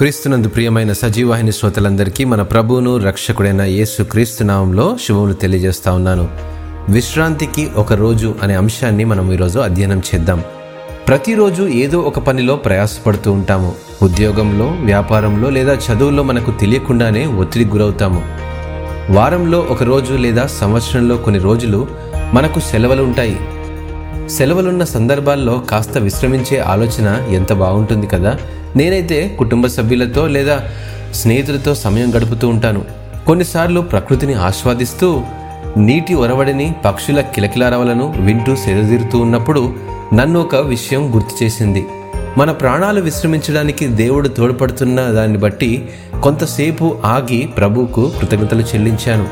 క్రీస్తునందు ప్రియమైన సజీవాహిని శ్రోతలందరికీ మన ప్రభువును రక్షకుడైన యేసు క్రీస్తు నామంలో శుభములు తెలియజేస్తా ఉన్నాను. విశ్రాంతికి ఒక రోజు అనే అంశాన్ని మనం ఈరోజు అధ్యయనం చేద్దాం. ప్రతిరోజు ఏదో ఒక పనిలో ప్రయాసపడుతూ ఉంటాము. ఉద్యోగంలో, వ్యాపారంలో లేదా చదువుల్లో మనకు తెలియకుండానే ఒత్తిడికి గురవుతాము. వారంలో ఒక రోజు లేదా సంవత్సరంలో కొన్ని రోజులు మనకు సెలవులు ఉంటాయి. సెలవులున్న సందర్భాల్లో కాస్త విశ్రమించే ఆలోచన ఎంత బాగుంటుంది కదా. నేనైతే కుటుంబ సభ్యులతో లేదా స్నేహితులతో సమయం గడుపుతూ ఉంటాను. కొన్నిసార్లు ప్రకృతిని ఆస్వాదిస్తూ నీటి ఒరవడిని, పక్షుల కిలకిలారవలను వింటూ సేదతీరుతూ ఉన్నప్పుడు నన్ను ఒక విషయం గుర్తు చేసింది. మన ప్రాణాలు విశ్రమించడానికి దేవుడు తోడ్పడుతున్న దాన్ని బట్టి కొంతసేపు ఆగి ప్రభువుకు కృతజ్ఞతలు చెల్లించాను.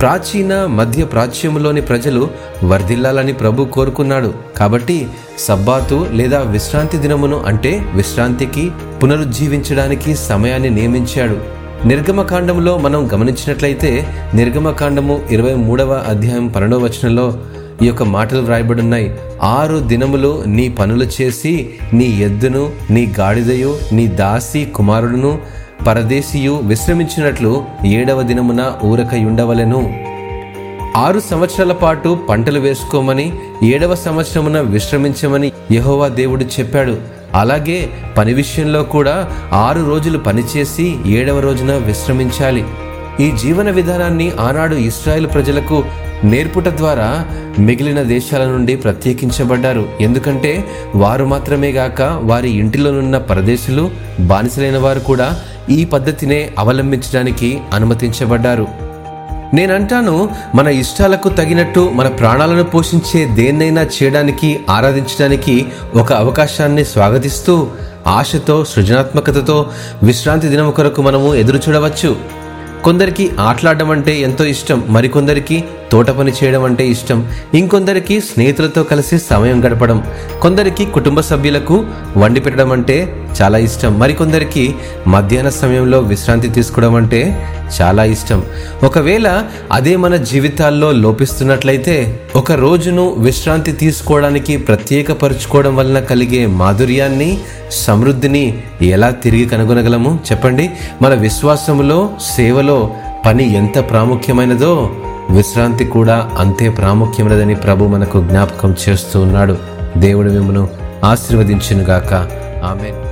ప్రాచీన మధ్య ప్రాచ్యంలోని ప్రజలు వర్ధిల్లాలని ప్రభు కోరుకున్నాడు. కాబట్టి సబ్బాతు లేదా విశ్రాంతి దినమును, అంటే విశ్రాంతికి, పునరుజ్జీవించడానికి సమయాన్ని నియమించాడు. నిర్గమకాండములో మనం గమనించినట్లయితే నిర్గమకాండము 23:12 ఈ యొక్క మాటలు వ్రాయబడి ఉన్నాయి. 6 దినములు నీ పనులు చేసి, నీ ఎద్దును, నీ గాడిదయు, నీ దాసి కుమారుడును, పరదేశీయు విశ్రమించినట్లు 7వ దినమున ఊరకయుండవలెను. 6 సంవత్సరాల పాటు పంటలు వేసుకోమని, 7వ సంవత్సరమున విశ్రమించమని యెహోవా దేవుడు చెప్పాడు. అలాగే పని విషయంలో కూడా 6 రోజులు పనిచేసి 7వ రోజున విశ్రమించాలి. ఈ జీవన విధానాన్ని ఆనాడు ఇశ్రాయేలు ప్రజలకు నేర్పుట ద్వారా మిగిలిన దేశాల నుండి ప్రత్యేకించబడ్డారు. ఎందుకంటే వారు మాత్రమే గాక వారి ఇంటిలోనున్న పరదేశులు, బానిసలైన వారు కూడా ఈ పద్ధతినే అవలంబించడానికి అనుమతించబడ్డారు. నేనంటాను, మన ఇష్టాలకు తగినట్టు మన ప్రాణాలను పోషించే దేన్నైనా చేయడానికి, ఆరాధించడానికి ఒక అవకాశాన్ని స్వాగతిస్తూ ఆశతో, సృజనాత్మకతతో విశ్రాంతి దినం కొరకు మనము ఎదురు చూడవచ్చు. కొందరికి ఆటలాడడం అంటే ఎంతో ఇష్టం, మరికొందరికి తోట పని చేయడం అంటే ఇష్టం, ఇంకొందరికి స్నేహితులతో కలిసి సమయం గడపడం, కొందరికి కుటుంబ సభ్యులకు వండి పెట్టడం అంటే చాలా ఇష్టం, మరికొందరికి మధ్యాహ్న సమయంలో విశ్రాంతి తీసుకోవడం అంటే చాలా ఇష్టం. ఒకవేళ అదే మన జీవితాల్లో లోపిస్తున్నట్లయితే ఒక రోజును విశ్రాంతి తీసుకోవడానికి ప్రత్యేకపరుచుకోవడం వలన కలిగే మాధుర్యాన్ని, సమృద్ధిని ఎలా తిరిగి కనుగొనగలము చెప్పండి. మన విశ్వాసములో, సేవలో పని ఎంత ప్రాముఖ్యమైనదో విశ్రాంతి కూడా అంతే ప్రాముఖ్యమైనదని ప్రభు మనకు జ్ఞాపకం చేస్తూ ఉన్నాడు. దేవుడు మిమ్మను ఆశీర్వదించును గాక. ఆమేన్.